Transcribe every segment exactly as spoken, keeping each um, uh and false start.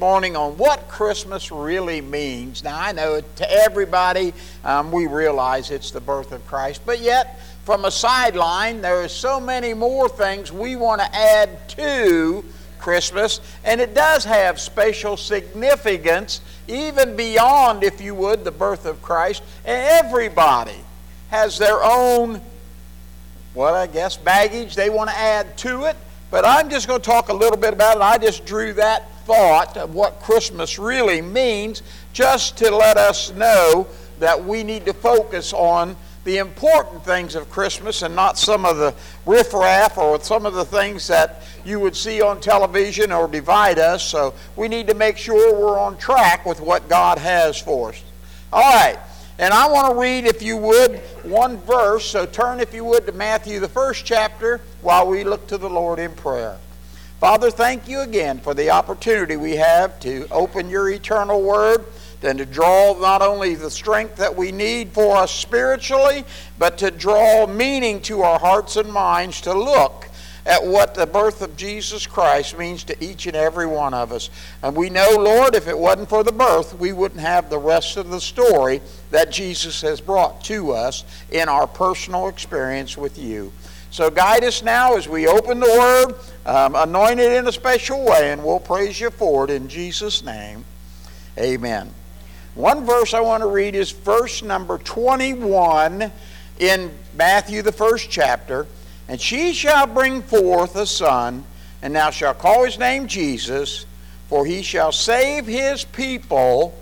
Morning on what Christmas really means. Now, I know to everybody um, we realize it's the birth of Christ, but yet from a sideline there are so many more things we want to add to Christmas, and it does have spatial significance even beyond, if you would, the birth of Christ. And everybody has their own, well, I guess baggage they want to add to it, but I'm just going to talk a little bit about it. I just drew that thought of what Christmas really means just to let us know that we need to focus on the important things of Christmas and not some of the riffraff or some of the things that you would see on television or divide us. So we need to make sure we're on track with what God has for us. All right, and I want to read, if you would, one verse. So turn, if you would, to Matthew, the first chapter, while we look to the Lord in prayer. Father, thank you again for the opportunity we have to open your eternal word and to draw not only the strength that we need for us spiritually, but to draw meaning to our hearts and minds to look at what the birth of Jesus Christ means to each and every one of us. And we know, Lord, if it wasn't for the birth, we wouldn't have the rest of the story that Jesus has brought to us in our personal experience with you. So guide us now as we open the Word, um, anoint it in a special way, and we'll praise you for it in Jesus' name. Amen. One verse I want to read is verse number twenty-one in Matthew, the first chapter. And she shall bring forth a son, and thou shalt call his name Jesus, for he shall save his people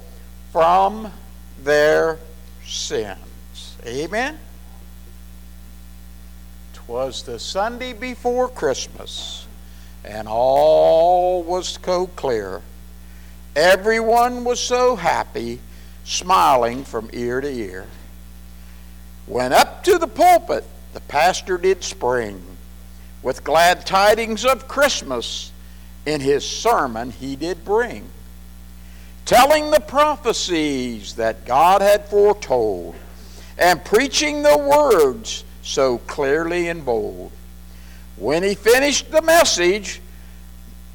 from their sins. Amen. Was the Sunday before Christmas, and all was so clear. Everyone was so happy, smiling from ear to ear. When up to the pulpit the pastor did spring, with glad tidings of Christmas in his sermon he did bring, telling the prophecies that God had foretold, and preaching the words so clearly and bold. When he finished the message,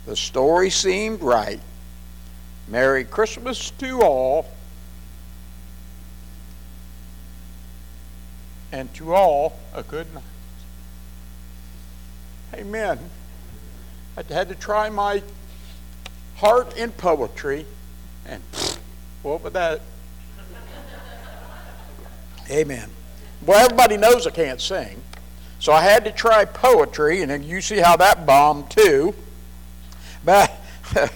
the story seemed right. Merry Christmas to all, and to all a good night. Amen. I had to try my heart in poetry, and what would that? Amen. Well, everybody knows I can't sing, so I had to try poetry, and you see how that bombed too. But uh,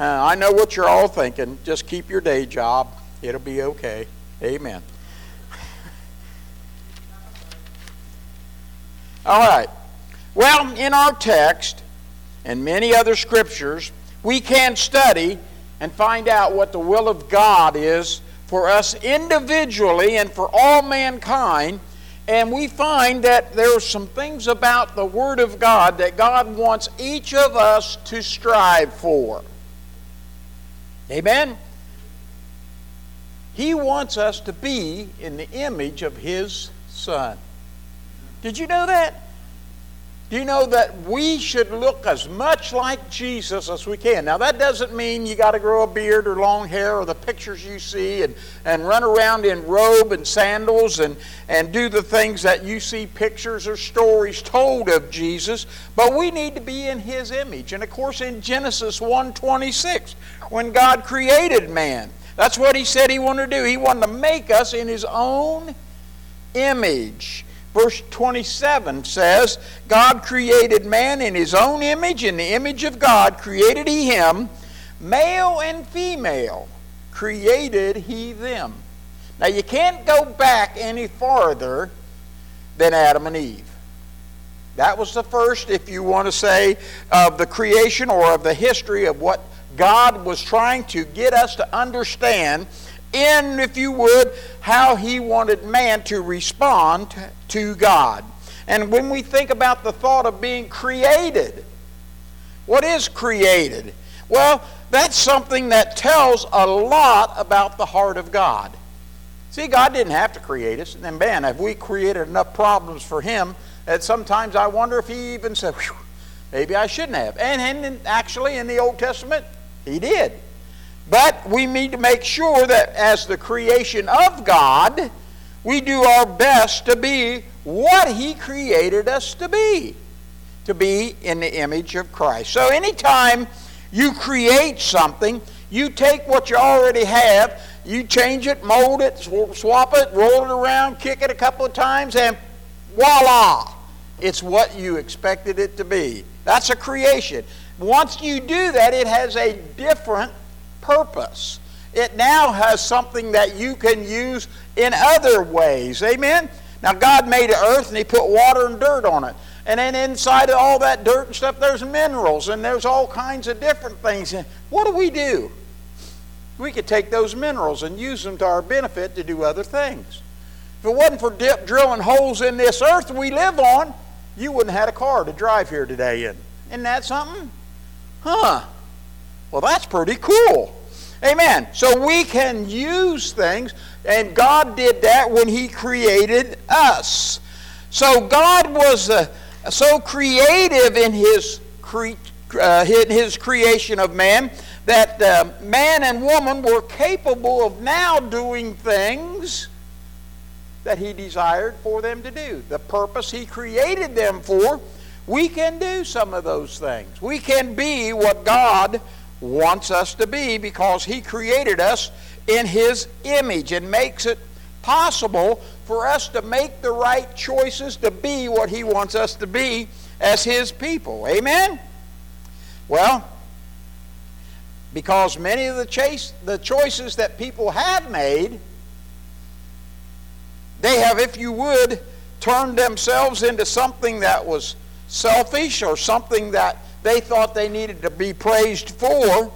I know what you're all thinking. Just keep your day job. It'll be okay. Amen. All right. Well, in our text and many other scriptures, we can study and find out what the will of God is for us individually and for all mankind, and we find that there are some things about the Word of God that God wants each of us to strive for. Amen? He wants us to be in the image of His Son. Did you know that? Do you know that we should look as much like Jesus as we can? Now, that doesn't mean you got to grow a beard or long hair or the pictures you see and, and run around in robe and sandals and, and do the things that you see pictures or stories told of Jesus. But we need to be in His image. And, of course, in Genesis one twenty-six, when God created man, that's what He said He wanted to do. He wanted to make us in His own image. Verse twenty-seven says, God created man in His own image. In the image of God created He him. Male and female created He them. Now, you can't go back any farther than Adam and Eve. That was the first, if you want to say, of the creation or of the history of what God was trying to get us to understand in, if you would, how He wanted man to respond to God. And when we think about the thought of being created, what is created? Well, that's something that tells a lot about the heart of God. See, God didn't have to create us, and man, have we created enough problems for Him that sometimes I wonder if He even said, maybe I shouldn't have. And, and actually, in the Old Testament, He did. But we need to make sure that as the creation of God, we do our best to be what He created us to be, to be in the image of Christ. So anytime you create something, you take what you already have, you change it, mold it, swap it, roll it around, kick it a couple of times, and voila, it's what you expected it to be. That's a creation. Once you do that, it has a different purpose. It now has something that you can use in other ways. Amen? Now, God made the earth, and He put water and dirt on it. And then inside of all that dirt and stuff, there's minerals, and there's all kinds of different things. And what do we do? We could take those minerals and use them to our benefit to do other things. If it wasn't for dip, drilling holes in this earth we live on, you wouldn't have had a car to drive here today in. Isn't that something? Huh. Well, that's pretty cool. Amen. So we can use things, and God did that when He created us. So God was uh, so creative in His, cre- uh, in his creation of man that uh, man and woman were capable of now doing things that He desired for them to do. The purpose He created them for, we can do some of those things. We can be what God wants us to be because He created us in His image and makes it possible for us to make the right choices to be what He wants us to be as His people. Amen? Well, because many of the, chase, the choices that people have made, they have, if you would, turned themselves into something that was selfish or something that they thought they needed to be praised for,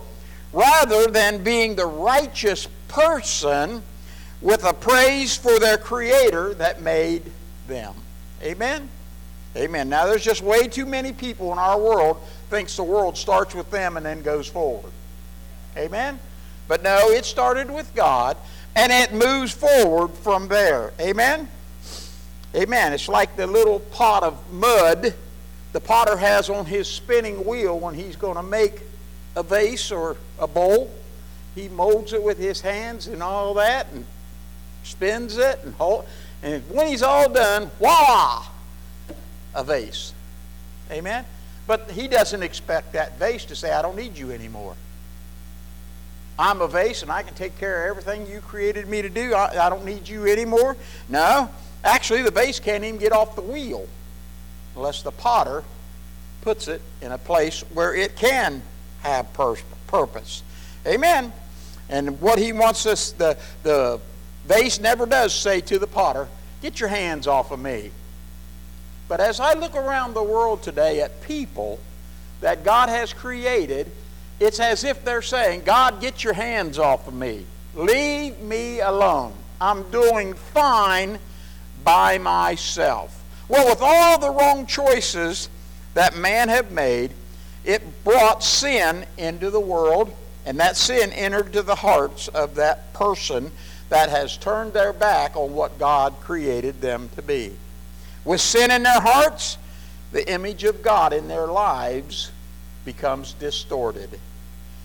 rather than being the righteous person with a praise for their Creator that made them. Amen? Amen. Now, there's just way too many people in our world thinks the world starts with them and then goes forward. Amen? But no, it started with God, and it moves forward from there. Amen? Amen. It's like the little pot of mud the potter has on his spinning wheel when he's going to make a vase or a bowl. He molds it with his hands and all that and spins it. And, hold, and when he's all done, voila, a vase. Amen? But he doesn't expect that vase to say, I don't need you anymore. I'm a vase, and I can take care of everything you created me to do. I, I don't need you anymore. No. Actually, the vase can't even get off the wheel unless the potter puts it in a place where it can have pur- purpose. Amen. And what He wants us, the, the vase never does say to the potter, get your hands off of me. But as I look around the world today at people that God has created, it's as if they're saying, God, get your hands off of me. Leave me alone. I'm doing fine by myself. Well, with all the wrong choices that man have made, it brought sin into the world, and that sin entered to the hearts of that person that has turned their back on what God created them to be. With sin in their hearts, the image of God in their lives becomes distorted.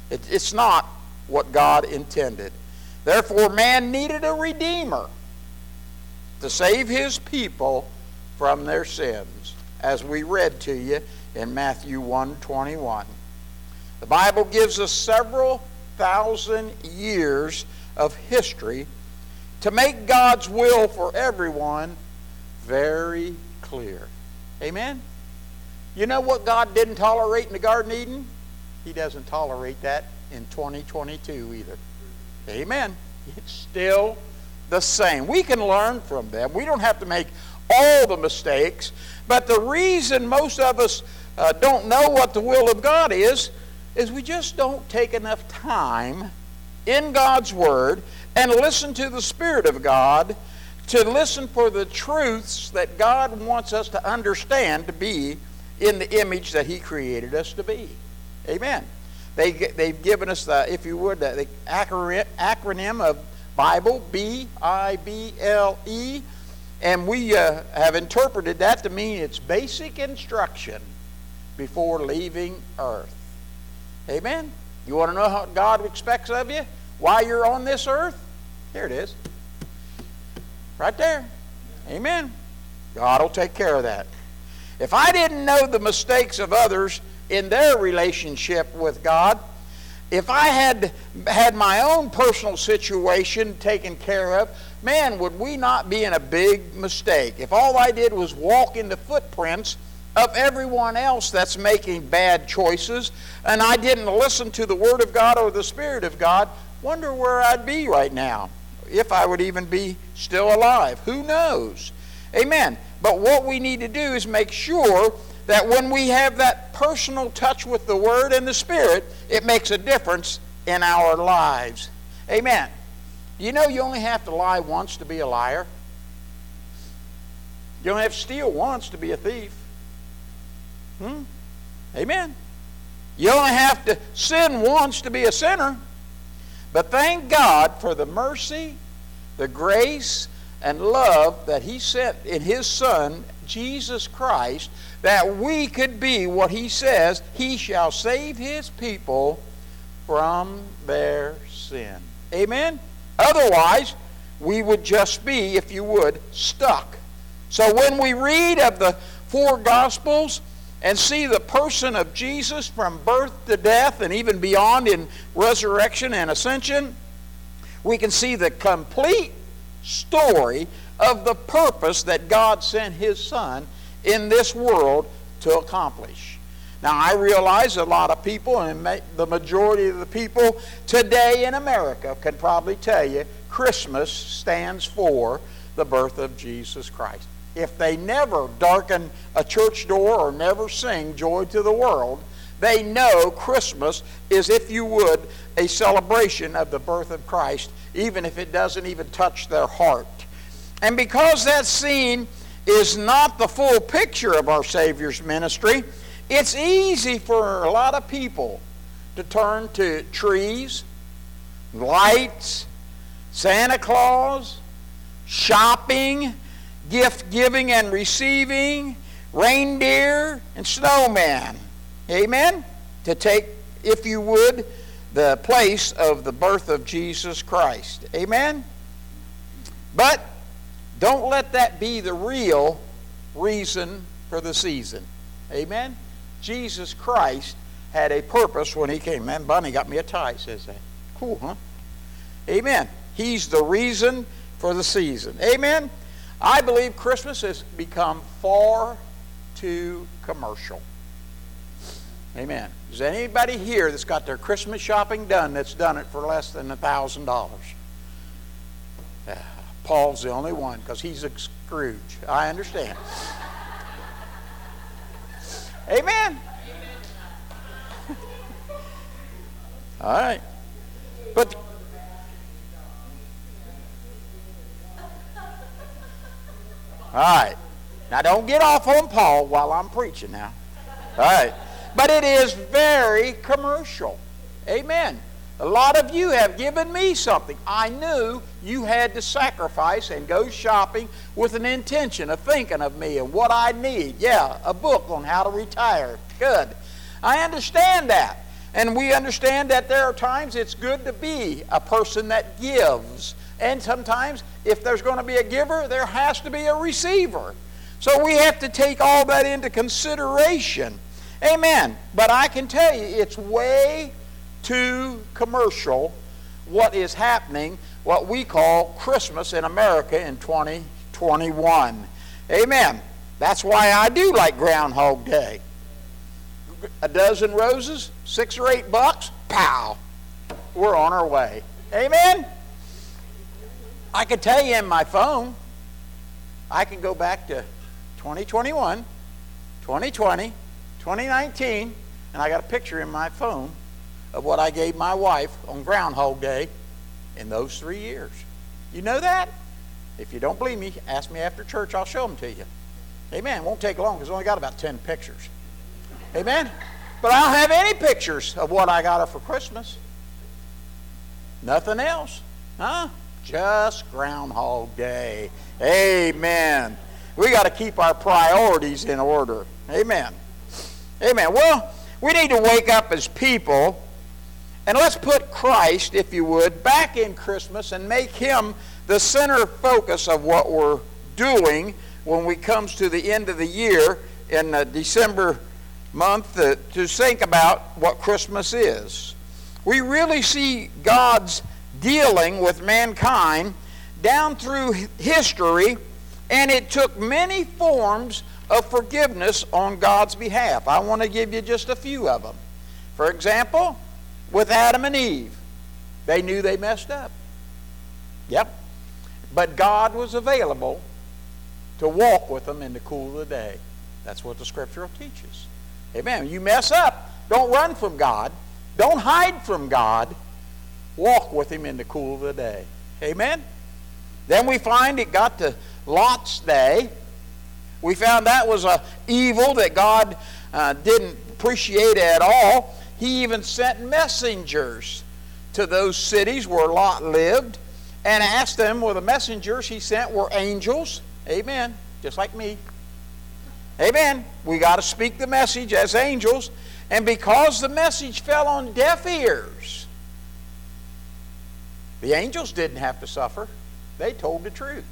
It, it's not what God intended. Therefore, man needed a redeemer to save his people from their sins, as we read to you in Matthew one twenty-one. The Bible gives us several thousand years of history to make God's will for everyone very clear. Amen? You know what God didn't tolerate in the Garden of Eden? He doesn't tolerate that in twenty twenty-two either. Amen. It's still the same. We can learn from them. We don't have to make all the mistakes. But the reason most of us uh, don't know what the will of God is, is we just don't take enough time in God's Word and listen to the Spirit of God to listen for the truths that God wants us to understand to be in the image that He created us to be. Amen. They, they've given us, the, if you would, the, the acronym of Bible, B I B L E, and we uh, have interpreted that to mean it's basic instruction before leaving earth. Amen? You want to know what God expects of you while you're on this earth? Here it is. Right there. Amen. God will take care of that. If I didn't know the mistakes of others in their relationship with God, if I had had my own personal situation taken care of, man, would we not be in a big mistake? If all I did was walk in the footprints of everyone else that's making bad choices, and I didn't listen to the Word of God or the Spirit of God, wonder where I'd be right now, if I would even be still alive. Who knows? Amen. But what we need to do is make sure that when we have that personal touch with the Word and the Spirit, it makes a difference in our lives. Amen. You know you only have to lie once to be a liar. You only have to steal once to be a thief. Hmm? Amen. You only have to sin once to be a sinner. But thank God for the mercy, the grace, and love that He sent in His Son, Jesus Christ, that we could be what He says, He shall save His people from their sin. Amen? Otherwise, we would just be, if you would, stuck. So when we read of the four Gospels and see the person of Jesus from birth to death and even beyond in resurrection and ascension, we can see the complete story of the purpose that God sent His Son in this world to accomplish. Now, I realize a lot of people, and the majority of the people today in America can probably tell you Christmas stands for the birth of Jesus Christ. If they never darken a church door or never sing Joy to the World, they know Christmas is, if you would, a celebration of the birth of Christ, even if it doesn't even touch their heart. And because that scene is not the full picture of our Savior's ministry, it's easy for a lot of people to turn to trees, lights, Santa Claus, shopping, gift giving and receiving, reindeer, and snowman. Amen? To take, if you would, the place of the birth of Jesus Christ. Amen? But don't let that be the real reason for the season. Amen? Jesus Christ had a purpose when He came. Man, Bonnie got me a tie, says that. Cool, huh? Amen. He's the reason for the season. Amen? I believe Christmas has become far too commercial. Amen. Is there anybody here that's got their Christmas shopping done that's done it for less than a thousand dollars? Uh, Paul's the only one because he's a Scrooge. I understand. Amen. Amen. All right. But all right. Now don't get off on Paul while I'm preaching now. All right. But it is very commercial. Amen. A lot of you have given me something. I knew you had to sacrifice and go shopping with an intention of thinking of me and what I need. Yeah, a book on how to retire. Good. I understand that. And we understand that there are times it's good to be a person that gives. And sometimes if there's going to be a giver, there has to be a receiver. So we have to take all that into consideration. Amen. But I can tell you, it's way too commercial what is happening, what we call Christmas in America in twenty twenty-one. Amen. That's why I do like Groundhog Day. A dozen roses, six or eight bucks, pow, we're on our way. Amen. I could tell you in my phone, I can go back to twenty twenty-one, twenty twenty, twenty nineteen, and I got a picture in my phone of what I gave my wife on Groundhog Day in those three years. You know that? If you don't believe me, ask me after church, I'll show them to you. Amen. It won't take long because I only got about ten pictures. Amen? But I don't have any pictures of what I got her for Christmas. Nothing else. Huh? Just Groundhog Day. Amen. We got to keep our priorities in order. Amen. Amen. Well, we need to wake up as people And let's put Christ, if you would, back in Christmas and make him the center focus of what we're doing when we comes to the end of the year in uh, December month uh, to think about what Christmas is. We really see God's dealing with mankind down through history, and it took many forms of forgiveness on God's behalf. I want to give you just a few of them. For example, with Adam and Eve, they knew they messed up. Yep. But God was available to walk with them in the cool of the day. That's what the scripture teaches. Amen. You mess up, don't run from God. Don't hide from God. Walk with him in the cool of the day. Amen? Then we find it got to Lot's day. We found that was an evil that God uh, didn't appreciate at all. He even sent messengers to those cities where Lot lived and asked them, well, the messengers he sent were angels. Amen. Just like me. Amen. We got to speak the message as angels. And because the message fell on deaf ears, the angels didn't have to suffer. They told the truth.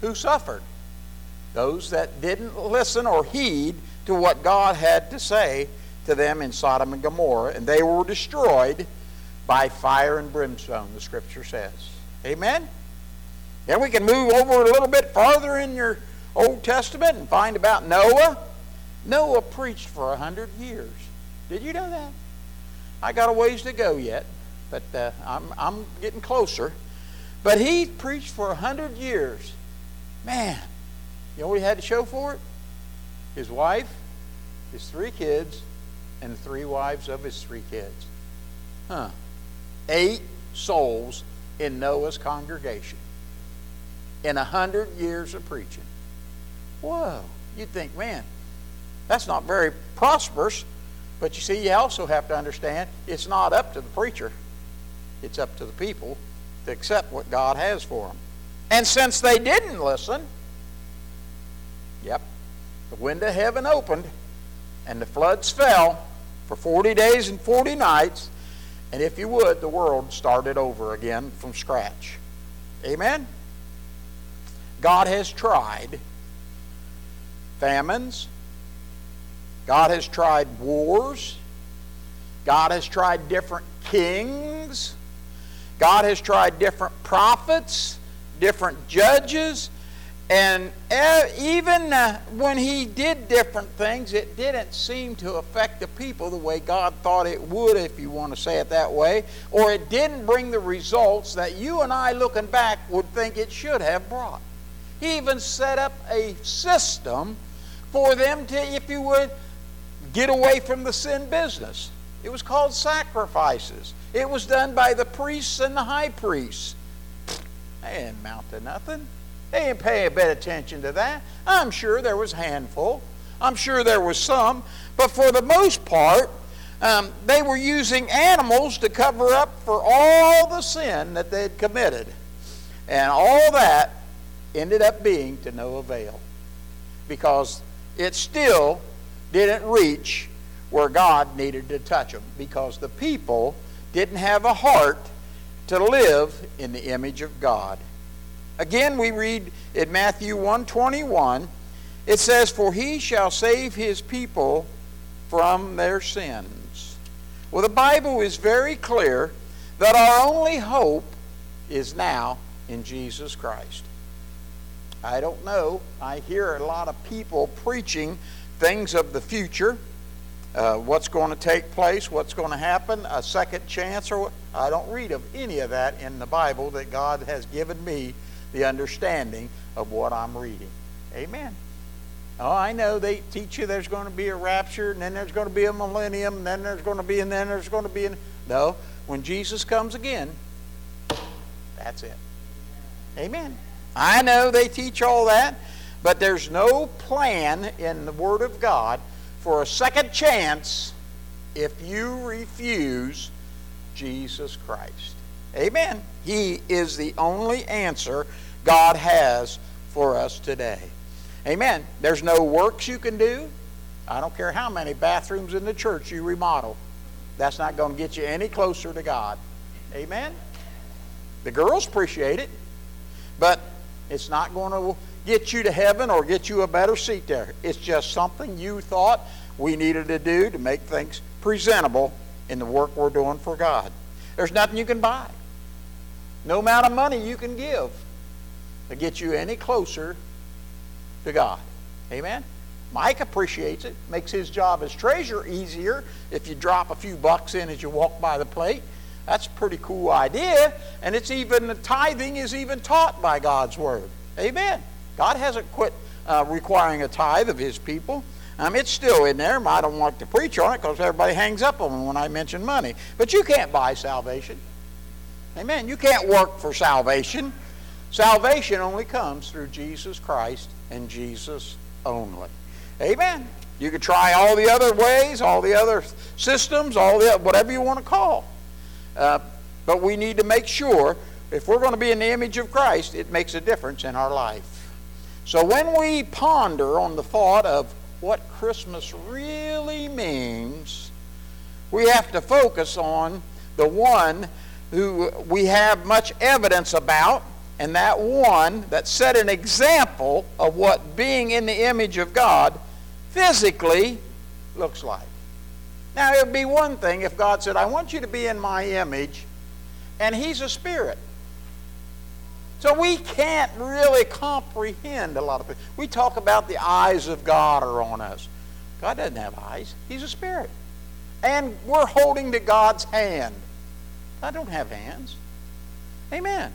Who suffered? Those that didn't listen or heed to what God had to say to them in Sodom and Gomorrah, and they were destroyed by fire and brimstone, the scripture says. Amen? Then we can move over a little bit farther in your Old Testament and find about Noah. Noah preached for a hundred years. Did you know that? I got a ways to go yet, but uh, I'm, I'm getting closer. But he preached for a hundred years. Man, you know what he had to show for it? His wife, his three kids, and three wives of his three kids. Huh. Eight souls in Noah's congregation in a hundred years of preaching. Whoa. You'd think, man, that's not very prosperous. But you see, you also have to understand it's not up to the preacher. It's up to the people to accept what God has for them. And since they didn't listen, yep, the window of heaven opened and the floods fell for forty days and forty nights. And if you would, the world started over again from scratch. Amen? God has tried famines. God has tried wars. God has tried different kings. God has tried different prophets, different judges. And even when he did different things, it didn't seem to affect the people the way God thought it would, if you want to say it that way. Or it didn't bring the results that you and I, looking back, would think it should have brought. He even set up a system for them to, if you would, get away from the sin business. It was called sacrifices. It was done by the priests and the high priests. They didn't amount to nothing. They didn't pay a bit of attention to that. I'm sure there was a handful. I'm sure there was some. But for the most part, um, they were using animals to cover up for all the sin that they had committed. And all that ended up being to no avail, because it still didn't reach where God needed to touch them, because the people didn't have a heart to live in the image of God. Again, we read in Matthew one twenty-one, it says, "For he shall save his people from their sins." Well, the Bible is very clear that our only hope is now in Jesus Christ. I don't know. I hear a lot of people preaching things of the future, uh, what's going to take place, what's going to happen, a second chance, or I don't read of any of that in the Bible, that God has given me the understanding of what I'm reading. Amen. Oh, I know they teach you there's going to be a rapture, and then there's going to be a millennium, and then there's going to be, and then there's going to be. An... No, when Jesus comes again, that's it. Amen. I know they teach all that, but there's no plan in the Word of God for a second chance if you refuse Jesus Christ. Amen. He is the only answer God has for us today. Amen. There's no works you can do. I don't care how many bathrooms in the church you remodel. That's not going to get you any closer to God. Amen? The girls appreciate it, but it's not going to get you to heaven or get you a better seat there. It's just something you thought we needed to do to make things presentable in the work we're doing for God. There's nothing you can buy. No amount of money you can give to get you any closer to God. Amen? Mike appreciates it. Makes his job as treasurer easier if you drop a few bucks in as you walk by the plate. That's a pretty cool idea. And it's even, the tithing is even taught by God's Word. Amen. God hasn't quit uh, requiring a tithe of His people. Um, it's still in there. I don't want to preach on it because everybody hangs up on me when I mention money. But you can't buy salvation. Amen. You can't work for salvation. Salvation only comes through Jesus Christ and Jesus only. Amen. You can try all the other ways, all the other systems, all the whatever you want to call. Uh, but we need to make sure if we're going to be in the image of Christ, it makes a difference in our life. So when we ponder on the thought of what Christmas really means, we have to focus on the one who we have much evidence about, and that one that set an example of what being in the image of God physically looks like. Now, it would be one thing if God said, I want you to be in my image, and He's a spirit. So we can't really comprehend a lot of things. We talk about the eyes of God are on us. God doesn't have eyes. He's a spirit. And we're holding to God's hand. God don't have hands. Amen.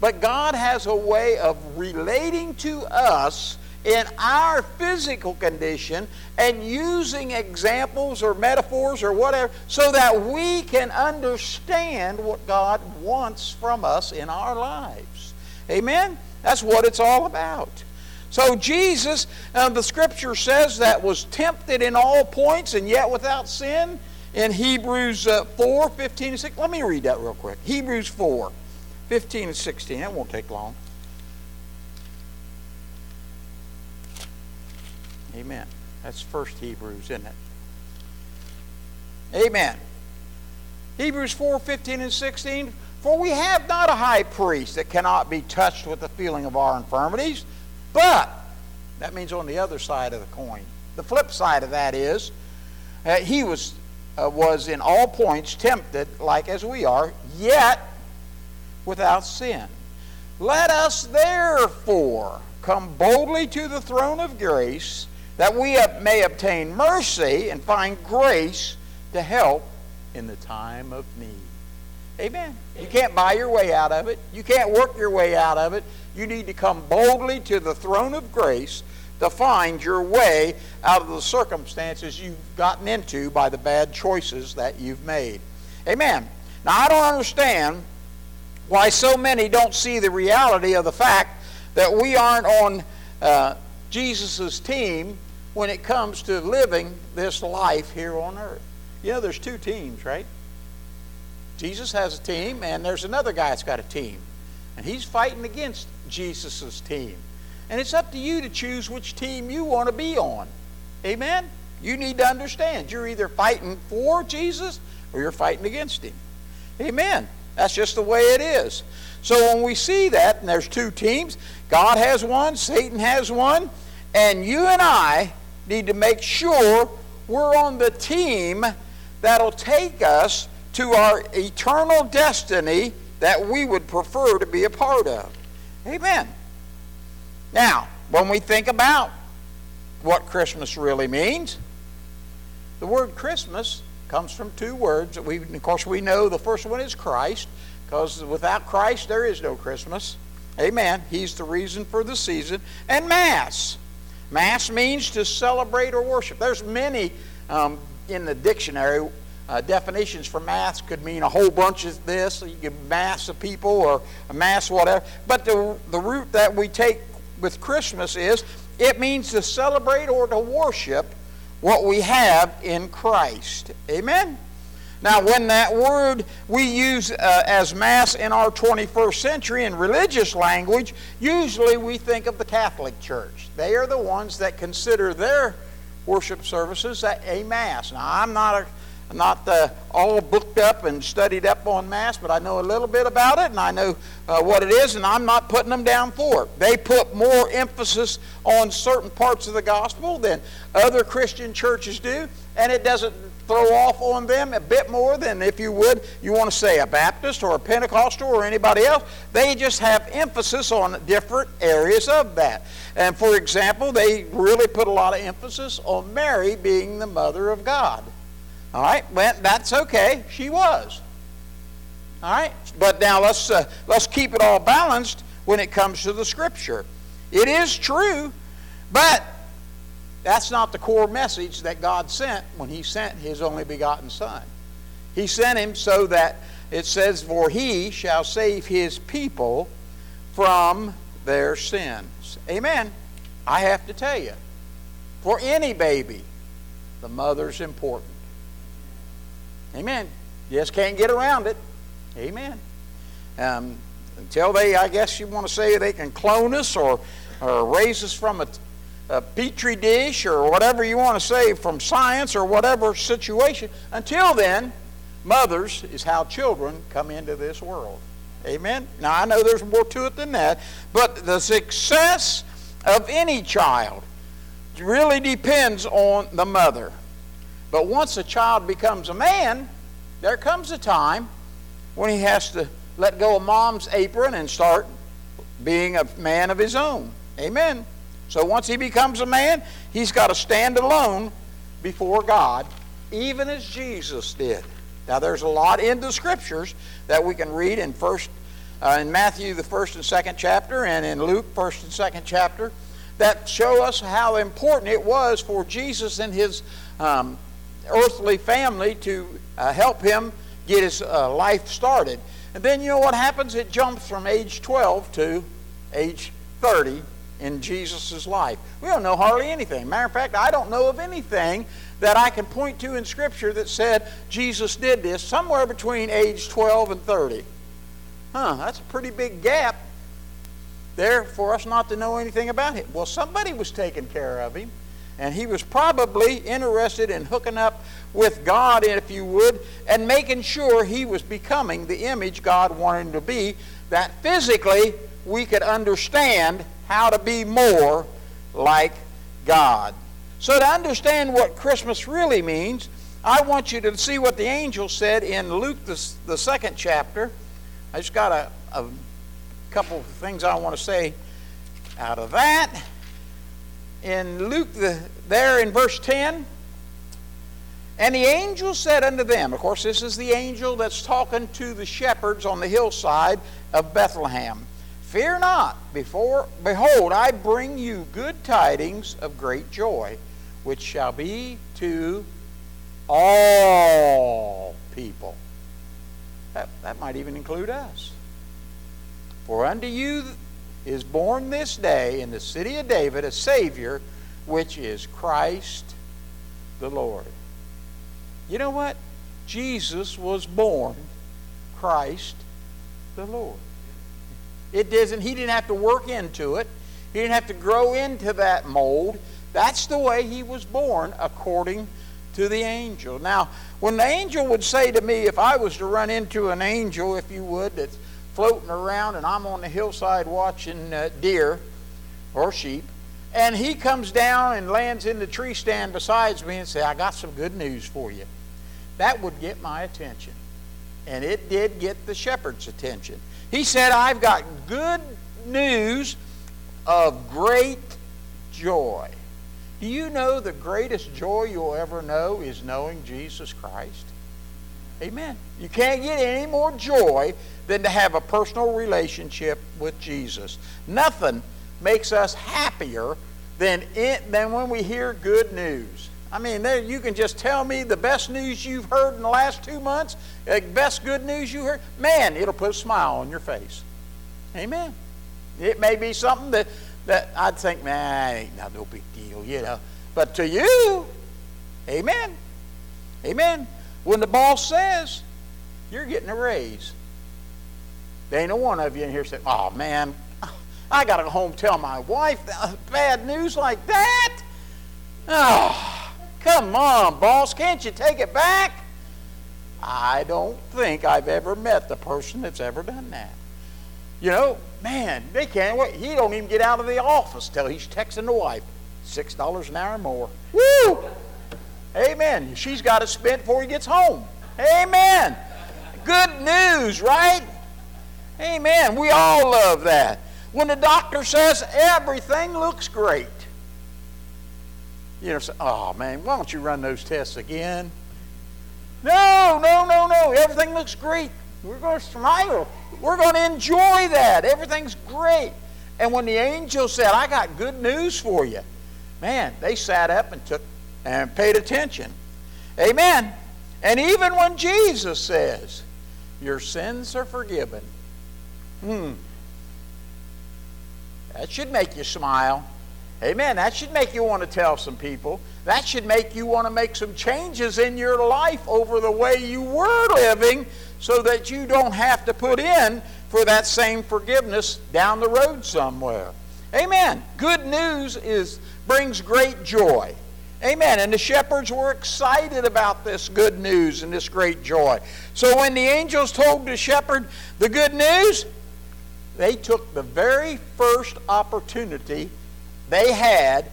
But God has a way of relating to us in our physical condition and using examples or metaphors or whatever so that we can understand what God wants from us in our lives. Amen? That's what it's all about. So Jesus, uh, the Scripture says, that was tempted in all points and yet without sin in Hebrews uh, four, fifteen and sixteen. Let me read that real quick. Hebrews four, fifteen and sixteen. That won't take long. Amen. That's first Hebrews, isn't it? Amen. Hebrews four, fifteen and sixteen. For we have not a high priest that cannot be touched with the feeling of our infirmities, but, that means on the other side of the coin. The flip side of that is, uh, he was, uh, was in all points tempted, like as we are, yet without sin. Let us therefore come boldly to the throne of grace, that we may obtain mercy and find grace to help in the time of need. Amen. You can't buy your way out of it. You can't work your way out of it. You need to come boldly to the throne of grace to find your way out of the circumstances you've gotten into by the bad choices that you've made. Amen. Now, I don't understand why so many don't see the reality of the fact that we aren't on uh, Jesus' team when it comes to living this life here on earth. You know, there's two teams, right? Jesus has a team, and there's another guy that's got a team. And he's fighting against Jesus' team. And it's up to you to choose which team you want to be on. Amen? You need to understand you're either fighting for Jesus or you're fighting against Him. Amen? That's just the way it is. So when we see that, and there's two teams, God has one, Satan has one, and you and I need to make sure we're on the team that'll take us to our eternal destiny that we would prefer to be a part of. Amen. Now, when we think about what Christmas really means, the word Christmas comes from two words that we, of course, we know. The first one is Christ. Because without Christ, there is no Christmas. Amen. He's the reason for the season. And Mass. Mass means to celebrate or worship. There's many um, in the dictionary uh, definitions for Mass. Could mean a whole bunch of this. So you can mass of people or a mass whatever. But the, the route that we take with Christmas is it means to celebrate or to worship what we have in Christ. Amen. Now, when that word we use uh, as Mass in our twenty-first century in religious language, usually we think of the Catholic Church. They are the ones that consider their worship services a Mass. Now, I'm not a, not uh, all booked up and studied up on mass, but I know a little bit about it, and I know uh, what it is, and I'm not putting them down for it. They put more emphasis on certain parts of the gospel than other Christian churches do, and it doesn't throw off on them a bit more than if you would, you want to say a Baptist or a Pentecostal or anybody else. They just have emphasis on different areas of that. And for example, they really put a lot of emphasis on Mary being the mother of God. All right, well, that's okay. She was. All right, but now let's uh, let's keep it all balanced when it comes to the Scripture. It is true, but that's not the core message that God sent when He sent His only begotten Son. He sent Him so that it says, "For He shall save His people from their sins." Amen. I have to tell you, for any baby, the mother's important. Amen. Just can't get around it. Amen. Um, until they, I guess you want to say, they can clone us or, or raise us from a... a petri dish or whatever you want to say from science or whatever situation. Until then, mothers is how children come into this world. Amen? Now, I know there's more to it than that, but the success of any child really depends on the mother. But once a child becomes a man, there comes a time when he has to let go of mom's apron and start being a man of his own. Amen? So once he becomes a man, he's got to stand alone before God, even as Jesus did. Now, there's a lot in the Scriptures that we can read in first, uh, in Matthew, the first and second chapter, and in Luke, first and second chapter, that show us how important it was for Jesus and his um, earthly family to uh, help him get his uh, life started. And then you know what happens? It jumps from age twelve to age thirty. In Jesus' life. We don't know hardly anything. Matter of fact, I don't know of anything that I can point to in Scripture that said Jesus did this somewhere between age twelve and thirty. Huh, that's a pretty big gap there for us not to know anything about it. Well, somebody was taking care of him, and he was probably interested in hooking up with God, if you would, and making sure he was becoming the image God wanted him to be, that physically we could understand how to be more like God. So to understand what Christmas really means, I want you to see what the angel said in Luke, the, the second chapter. I just got a, a couple of things I want to say out of that. In Luke, the, there in verse ten, "And the angel said unto them," of course this is the angel that's talking to the shepherds on the hillside of Bethlehem, "Fear not, before, behold, I bring you good tidings of great joy, which shall be to all people." That, that might even include us. "For unto you is born this day in the city of David a Savior, which is Christ the Lord." You know what? Jesus was born Christ the Lord. It doesn't, he didn't have to work into it. He didn't have to grow into that mold. That's the way he was born according to the angel. Now, when the angel would say to me, if I was to run into an angel, if you would, that's floating around and I'm on the hillside watching uh, deer or sheep, and he comes down and lands in the tree stand beside me and says, "I got some good news for you," that would get my attention. And it did get the shepherd's attention. He said, "I've got good news of great joy." Do you know the greatest joy you'll ever know is knowing Jesus Christ? Amen. You can't get any more joy than to have a personal relationship with Jesus. Nothing makes us happier than it, than when we hear good news. I mean, there, you can just tell me the best news you've heard in the last two months, the best good news you heard. Man, it'll put a smile on your face. Amen. It may be something that, that I'd think, man, ain't not no big deal, you know. But to you, amen. Amen. When the boss says you're getting a raise, there ain't no one of you in here saying, "Oh, man, I got to go home and tell my wife bad news like that. Oh. Come on, boss, can't you take it back?" I don't think I've ever met the person that's ever done that. You know, man, they can't wait. He don't even get out of the office till he's texting the wife, six dollars an hour more. Woo! Amen. She's got it spent before he gets home. Amen. Good news, right? Amen. We all love that. When the doctor says everything looks great, you know, say, oh man, why don't you run those tests again? No, no, no, no. Everything looks great. We're going to smile. We're going to enjoy that. Everything's great. And when the angel said, I got good news for you, man, they sat up and took and paid attention. Amen. And even when Jesus says, your sins are forgiven, hmm, that should make you smile. Amen. That should make you want to tell some people. That should make you want to make some changes in your life over the way you were living so that you don't have to put in for that same forgiveness down the road somewhere. Amen. Good news is brings great joy. Amen. And the shepherds were excited about this good news and this great joy. So when the angels told the shepherd the good news, they took the very first opportunity they had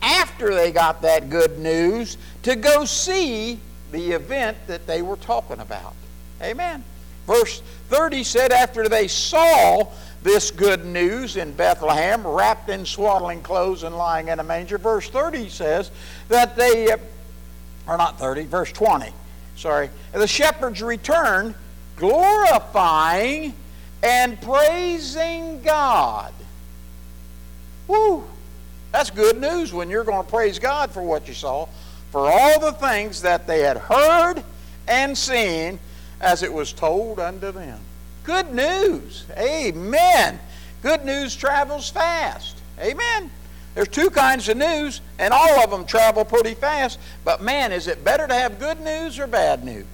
after they got that good news to go see the event that they were talking about. Amen. Verse thirty said, after they saw this good news in Bethlehem, wrapped in swaddling clothes and lying in a manger. Verse thirty says that they, or not thirty, verse twenty, sorry. The shepherds returned, glorifying and praising God. Woo! That's good news when you're going to praise God for what you saw, for all the things that they had heard and seen as it was told unto them. Good news. Amen. Good news travels fast. Amen. There's two kinds of news, and all of them travel pretty fast. But man, is it better to have good news or bad news?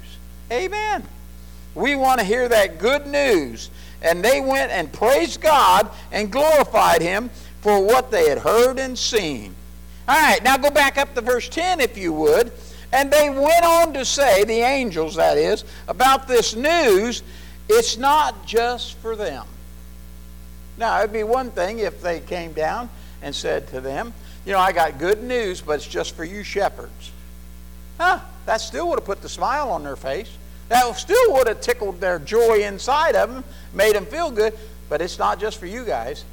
Amen. We want to hear that good news. And they went and praised God and glorified Him for what they had heard and seen. All right, now go back up to verse ten, if you would. And they went on to say, the angels, that is, about this news, it's not just for them. Now, it would be one thing if they came down and said to them, you know, I got good news, but it's just for you shepherds. Huh? That still would have put the smile on their face. That still would have tickled their joy inside of them, made them feel good, but it's not just for you guys.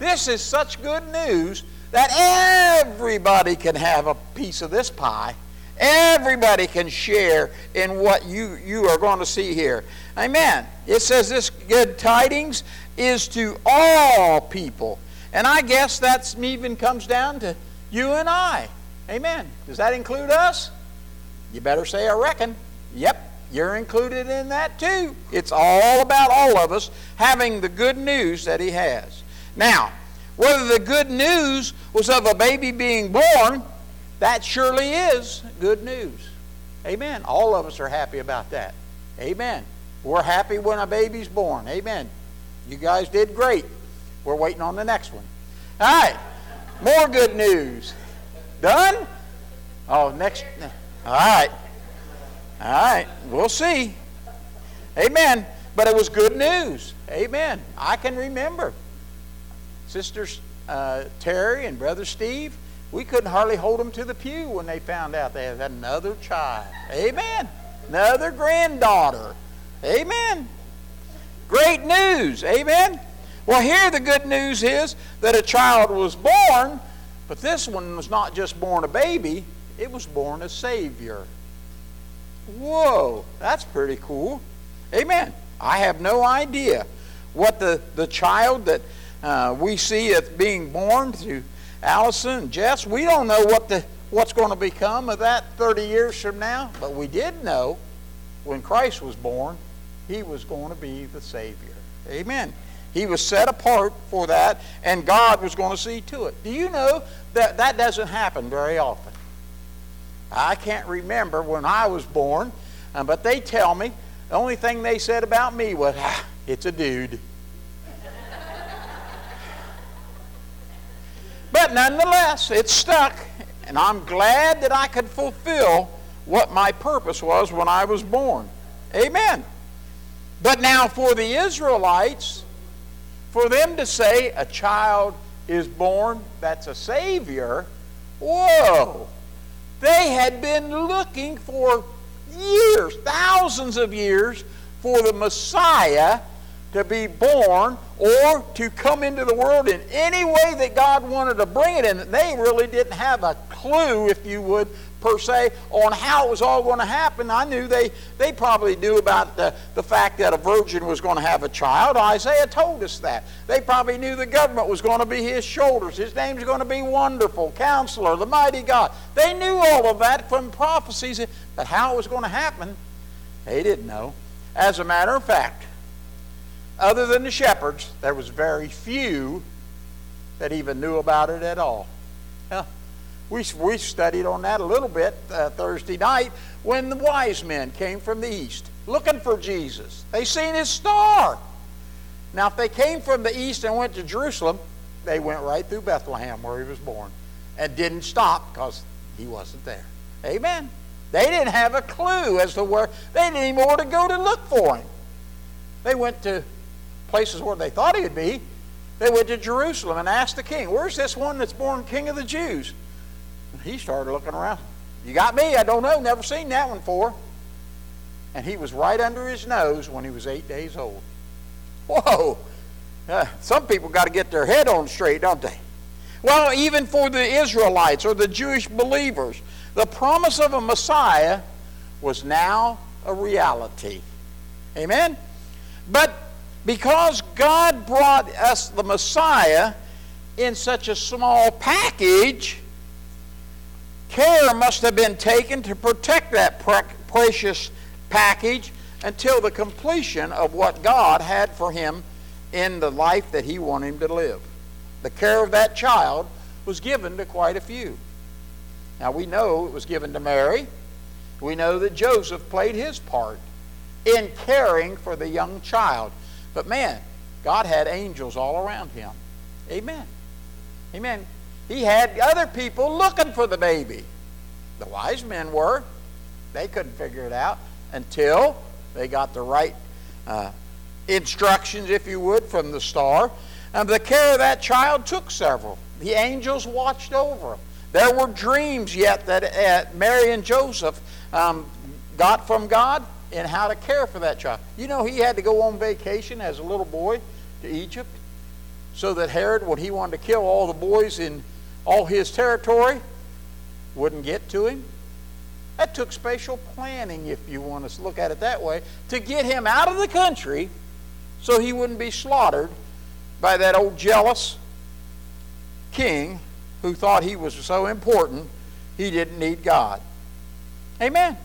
This is such good news that everybody can have a piece of this pie. Everybody can share in what you, you are going to see here. Amen. It says this good tidings is to all people. And I guess that even comes down to you and I. Amen. Does that include us? You better say, I reckon. Yep, you're included in that too. It's all about all of us having the good news that He has. Now, whether the good news was of a baby being born, that surely is good news. Amen. All of us are happy about that. Amen. We're happy when a baby's born. Amen. You guys did great. We're waiting on the next one. All right. More good news. Done? Oh, next. All right. All right. We'll see. Amen. But it was good news. Amen. I can remember. Sister uh, Terry and Brother Steve, we couldn't hardly hold them to the pew when they found out they had another child. Amen. Another granddaughter. Amen. Great news. Amen. Well, here the good news is that a child was born, but this one was not just born a baby. It was born a Savior. Whoa, that's pretty cool. Amen. I have no idea what the, the child that uh, we see as being born to Allison and Jess, we don't know what the what's going to become of that thirty years from now, but we did know when Christ was born, He was going to be the Savior. Amen. He was set apart for that, and God was going to see to it. Do you know that that doesn't happen very often? I can't remember when I was born, but they tell me the only thing they said about me was, ah, it's a dude. But nonetheless, it stuck, and I'm glad that I could fulfill what my purpose was when I was born. Amen. But now for the Israelites, for them to say a child is born that's a Savior, whoa, they had been looking for years, thousands of years, for the Messiah to be born or to come into the world in any way that God wanted to bring it in. They really didn't have a clue, if you would, per se, on how it was all going to happen. I knew they, they probably knew about the, the fact that a virgin was going to have a child. Isaiah told us that. They probably knew the government was going to be his shoulders. His name's going to be Wonderful, Counselor, the Mighty God. They knew all of that from prophecies, but how it was going to happen, they didn't know. As a matter of fact, other than the shepherds, there was very few that even knew about it at all. Now, we, we studied on that a little bit uh, Thursday night when the wise men came from the east looking for Jesus. They seen his star. Now, if they came from the east and went to Jerusalem, they went right through Bethlehem where he was born and didn't stop because he wasn't there. Amen. They didn't have a clue as to where, they didn't even know where to go to look for him. They went to places where they thought he would be. They went to Jerusalem and asked the king, where's this one that's born King of the Jews? And he started looking around. You got me? I don't know. Never seen that one before. And he was right under his nose when he was eight days old. Whoa! Uh, some people got to get their head on straight, don't they? Well, even for the Israelites or the Jewish believers, the promise of a Messiah was now a reality. Amen? But because God brought us the Messiah in such a small package, care must have been taken to protect that precious package until the completion of what God had for him in the life that he wanted him to live. The care of that child was given to quite a few. Now, we know it was given to Mary. We know that Joseph played his part in caring for the young child. But man, God had angels all around him. Amen. Amen. He had other people looking for the baby. The wise men were. They couldn't figure it out until they got the right uh, instructions, if you would, from the star. And the care of that child took several. The angels watched over him. There were dreams yet that uh, Mary and Joseph um, got from God in how to care for that child. You know, he had to go on vacation as a little boy to Egypt so that Herod, when he wanted to kill all the boys in all his territory, wouldn't get to him. That took spatial planning, if you want to look at it that way, to get him out of the country so he wouldn't be slaughtered by that old jealous king who thought he was so important he didn't need God. Amen.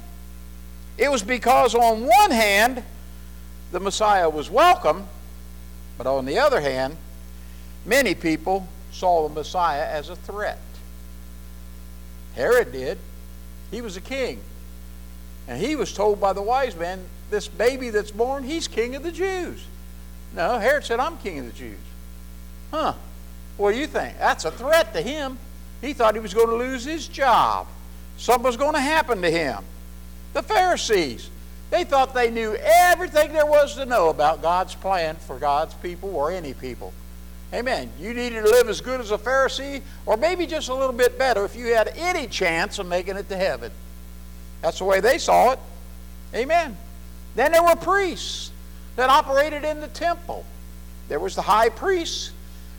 It was because on one hand, the Messiah was welcome, but on the other hand, many people saw the Messiah as a threat. Herod did. He was a king. And he was told by the wise men, this baby that's born, he's king of the Jews. No, Herod said, I'm king of the Jews. Huh. What do you think? That's a threat to him. He thought he was going to lose his job. Something was going to happen to him. The Pharisees, they thought they knew everything there was to know about God's plan for God's people or any people. Amen. You needed to live as good as a Pharisee or maybe just a little bit better if you had any chance of making it to heaven. That's the way they saw it. Amen. Then there were priests that operated in the temple. There was the high priest,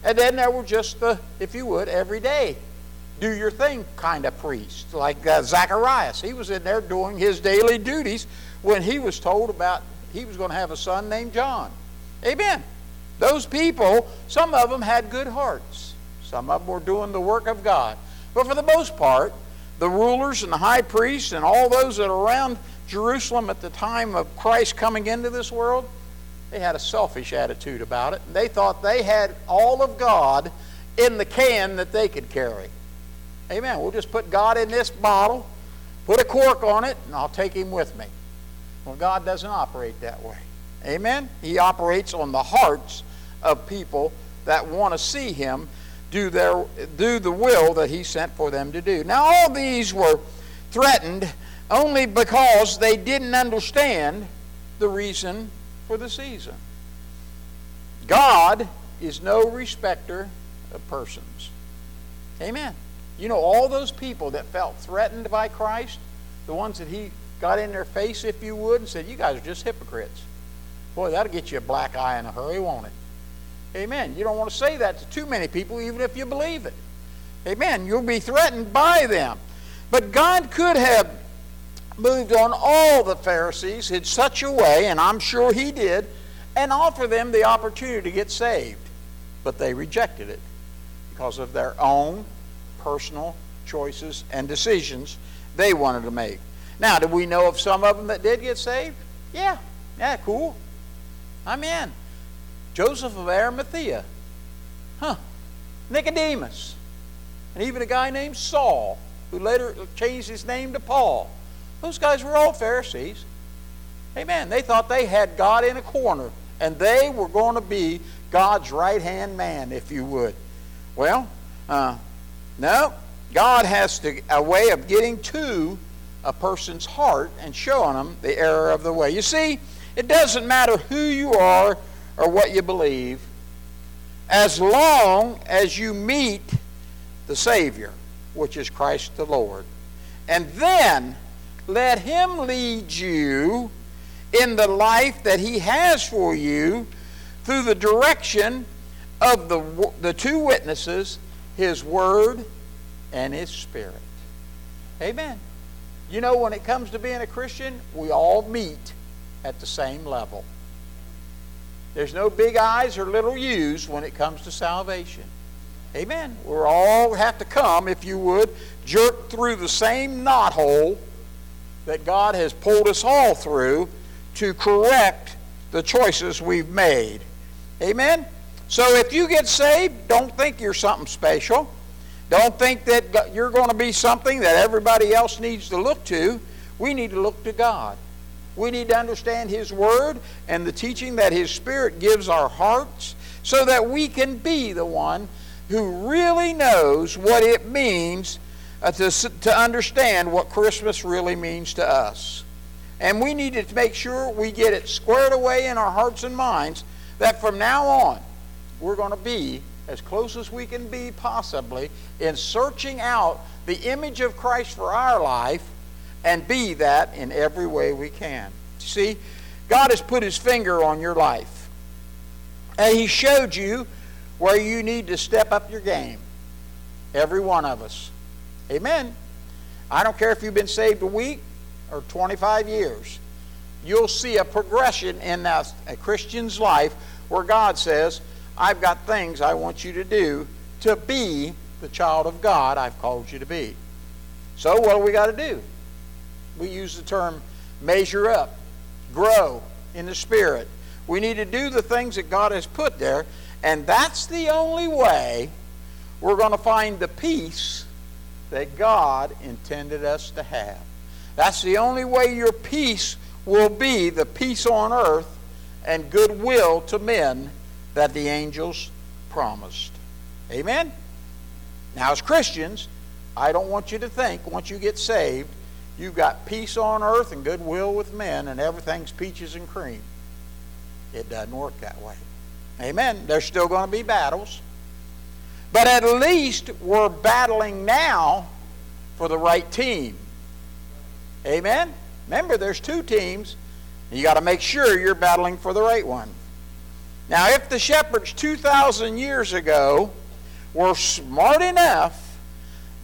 and then there were just the, if you would, everyday do your thing kind of priest, like uh, Zacharias. He was in there doing his daily duties when he was told about he was going to have a son named John. Amen. Those people, some of them had good hearts. Some of them were doing the work of God. But for the most part, the rulers and the high priests and all those that are around Jerusalem at the time of Christ coming into this world, they had a selfish attitude about it. They thought they had all of God in the can that they could carry. Amen. We'll just put God in this bottle, put a cork on it, and I'll take him with me. Well, God doesn't operate that way. Amen. He operates on the hearts of people that want to see him do their do the will that he sent for them to do. Now, all these were threatened only because they didn't understand the reason for the season. God is no respecter of persons. Amen. You know, all those people that felt threatened by Christ, the ones that he got in their face, if you would, and said, you guys are just hypocrites. Boy, that'll get you a black eye in a hurry, won't it? Amen. You don't want to say that to too many people, even if you believe it. Amen. You'll be threatened by them. But God could have moved on all the Pharisees in such a way, and I'm sure he did, and offered them the opportunity to get saved. But they rejected it because of their own personal choices and decisions they wanted to make. Now, do we know of some of them that did get saved? Yeah. Yeah, cool. I'm in. Joseph of Arimathea. Huh. Nicodemus. And even a guy named Saul, who later changed his name to Paul. Those guys were all Pharisees. Amen. They thought they had God in a corner, and they were going to be God's right-hand man, if you would. Well, uh, no. God has to, a way of getting to a person's heart and showing them the error of the way. You see, it doesn't matter who you are or what you believe, as long as you meet the Savior, which is Christ the Lord. And then let him lead you in the life that he has for you through the direction of the, the two witnesses, his Word and his Spirit. Amen. You know, when it comes to being a Christian, we all meet at the same level. There's no big I's or little U's when it comes to salvation. Amen. We all have to come, if you would, jerk through the same knothole that God has pulled us all through to correct the choices we've made. Amen? So if you get saved, don't think you're something special. Don't think that you're going to be something that everybody else needs to look to. We need to look to God. We need to understand his Word and the teaching that his Spirit gives our hearts so that we can be the one who really knows what it means uh, to, to understand what Christmas really means to us. And we need to make sure we get it squared away in our hearts and minds that from now on we're going to be as close as we can be possibly in searching out the image of Christ for our life and be that in every way we can. See, God has put his finger on your life. And he showed you where you need to step up your game. Every one of us. Amen. I don't care if you've been saved a week or twenty-five years. You'll see a progression in a Christian's life where God says, I've got things I want you to do to be the child of God I've called you to be. So what do we got to do? We use the term measure up, grow in the Spirit. We need to do the things that God has put there, and that's the only way we're going to find the peace that God intended us to have. That's the only way your peace will be the peace on earth and goodwill to men that the angels promised. Amen? Now, as Christians, I don't want you to think once you get saved, you've got peace on earth and goodwill with men and everything's peaches and cream. It doesn't work that way. Amen. There's still going to be battles. But at least we're battling now for the right team. Amen. Remember, there's two teams. You got to make sure you're battling for the right one. Now, if the shepherds two thousand years ago were smart enough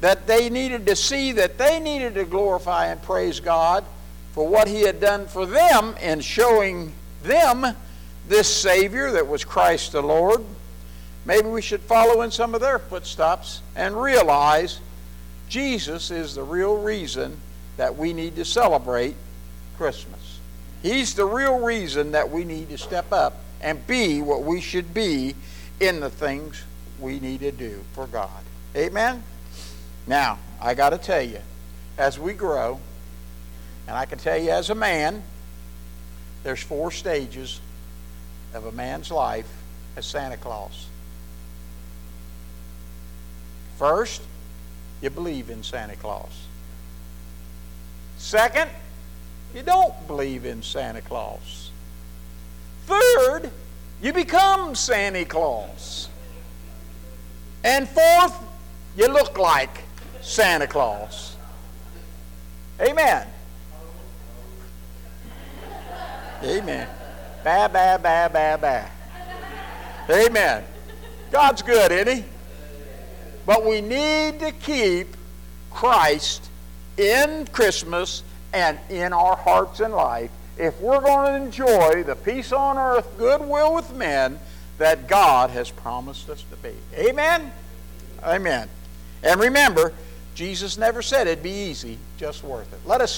that they needed to see that they needed to glorify and praise God for what he had done for them in showing them this Savior that was Christ the Lord, maybe we should follow in some of their footsteps and realize Jesus is the real reason that we need to celebrate Christmas. He's the real reason that we need to step up and be what we should be in the things we need to do for God. Amen? Now, I got to tell you, as we grow, and I can tell you as a man, there's four stages of a man's life as Santa Claus. First, you believe in Santa Claus. Second, you don't believe in Santa Claus. Third, you become Santa Claus. And fourth, you look like Santa Claus. Amen. Amen. Ba, ba, ba, ba, ba. Amen. God's good, isn't he? But we need to keep Christ in Christmas and in our hearts and life if we're going to enjoy the peace on earth, goodwill with men that God has promised us to be. Amen? Amen. And remember, Jesus never said it'd be easy, just worth it. Let us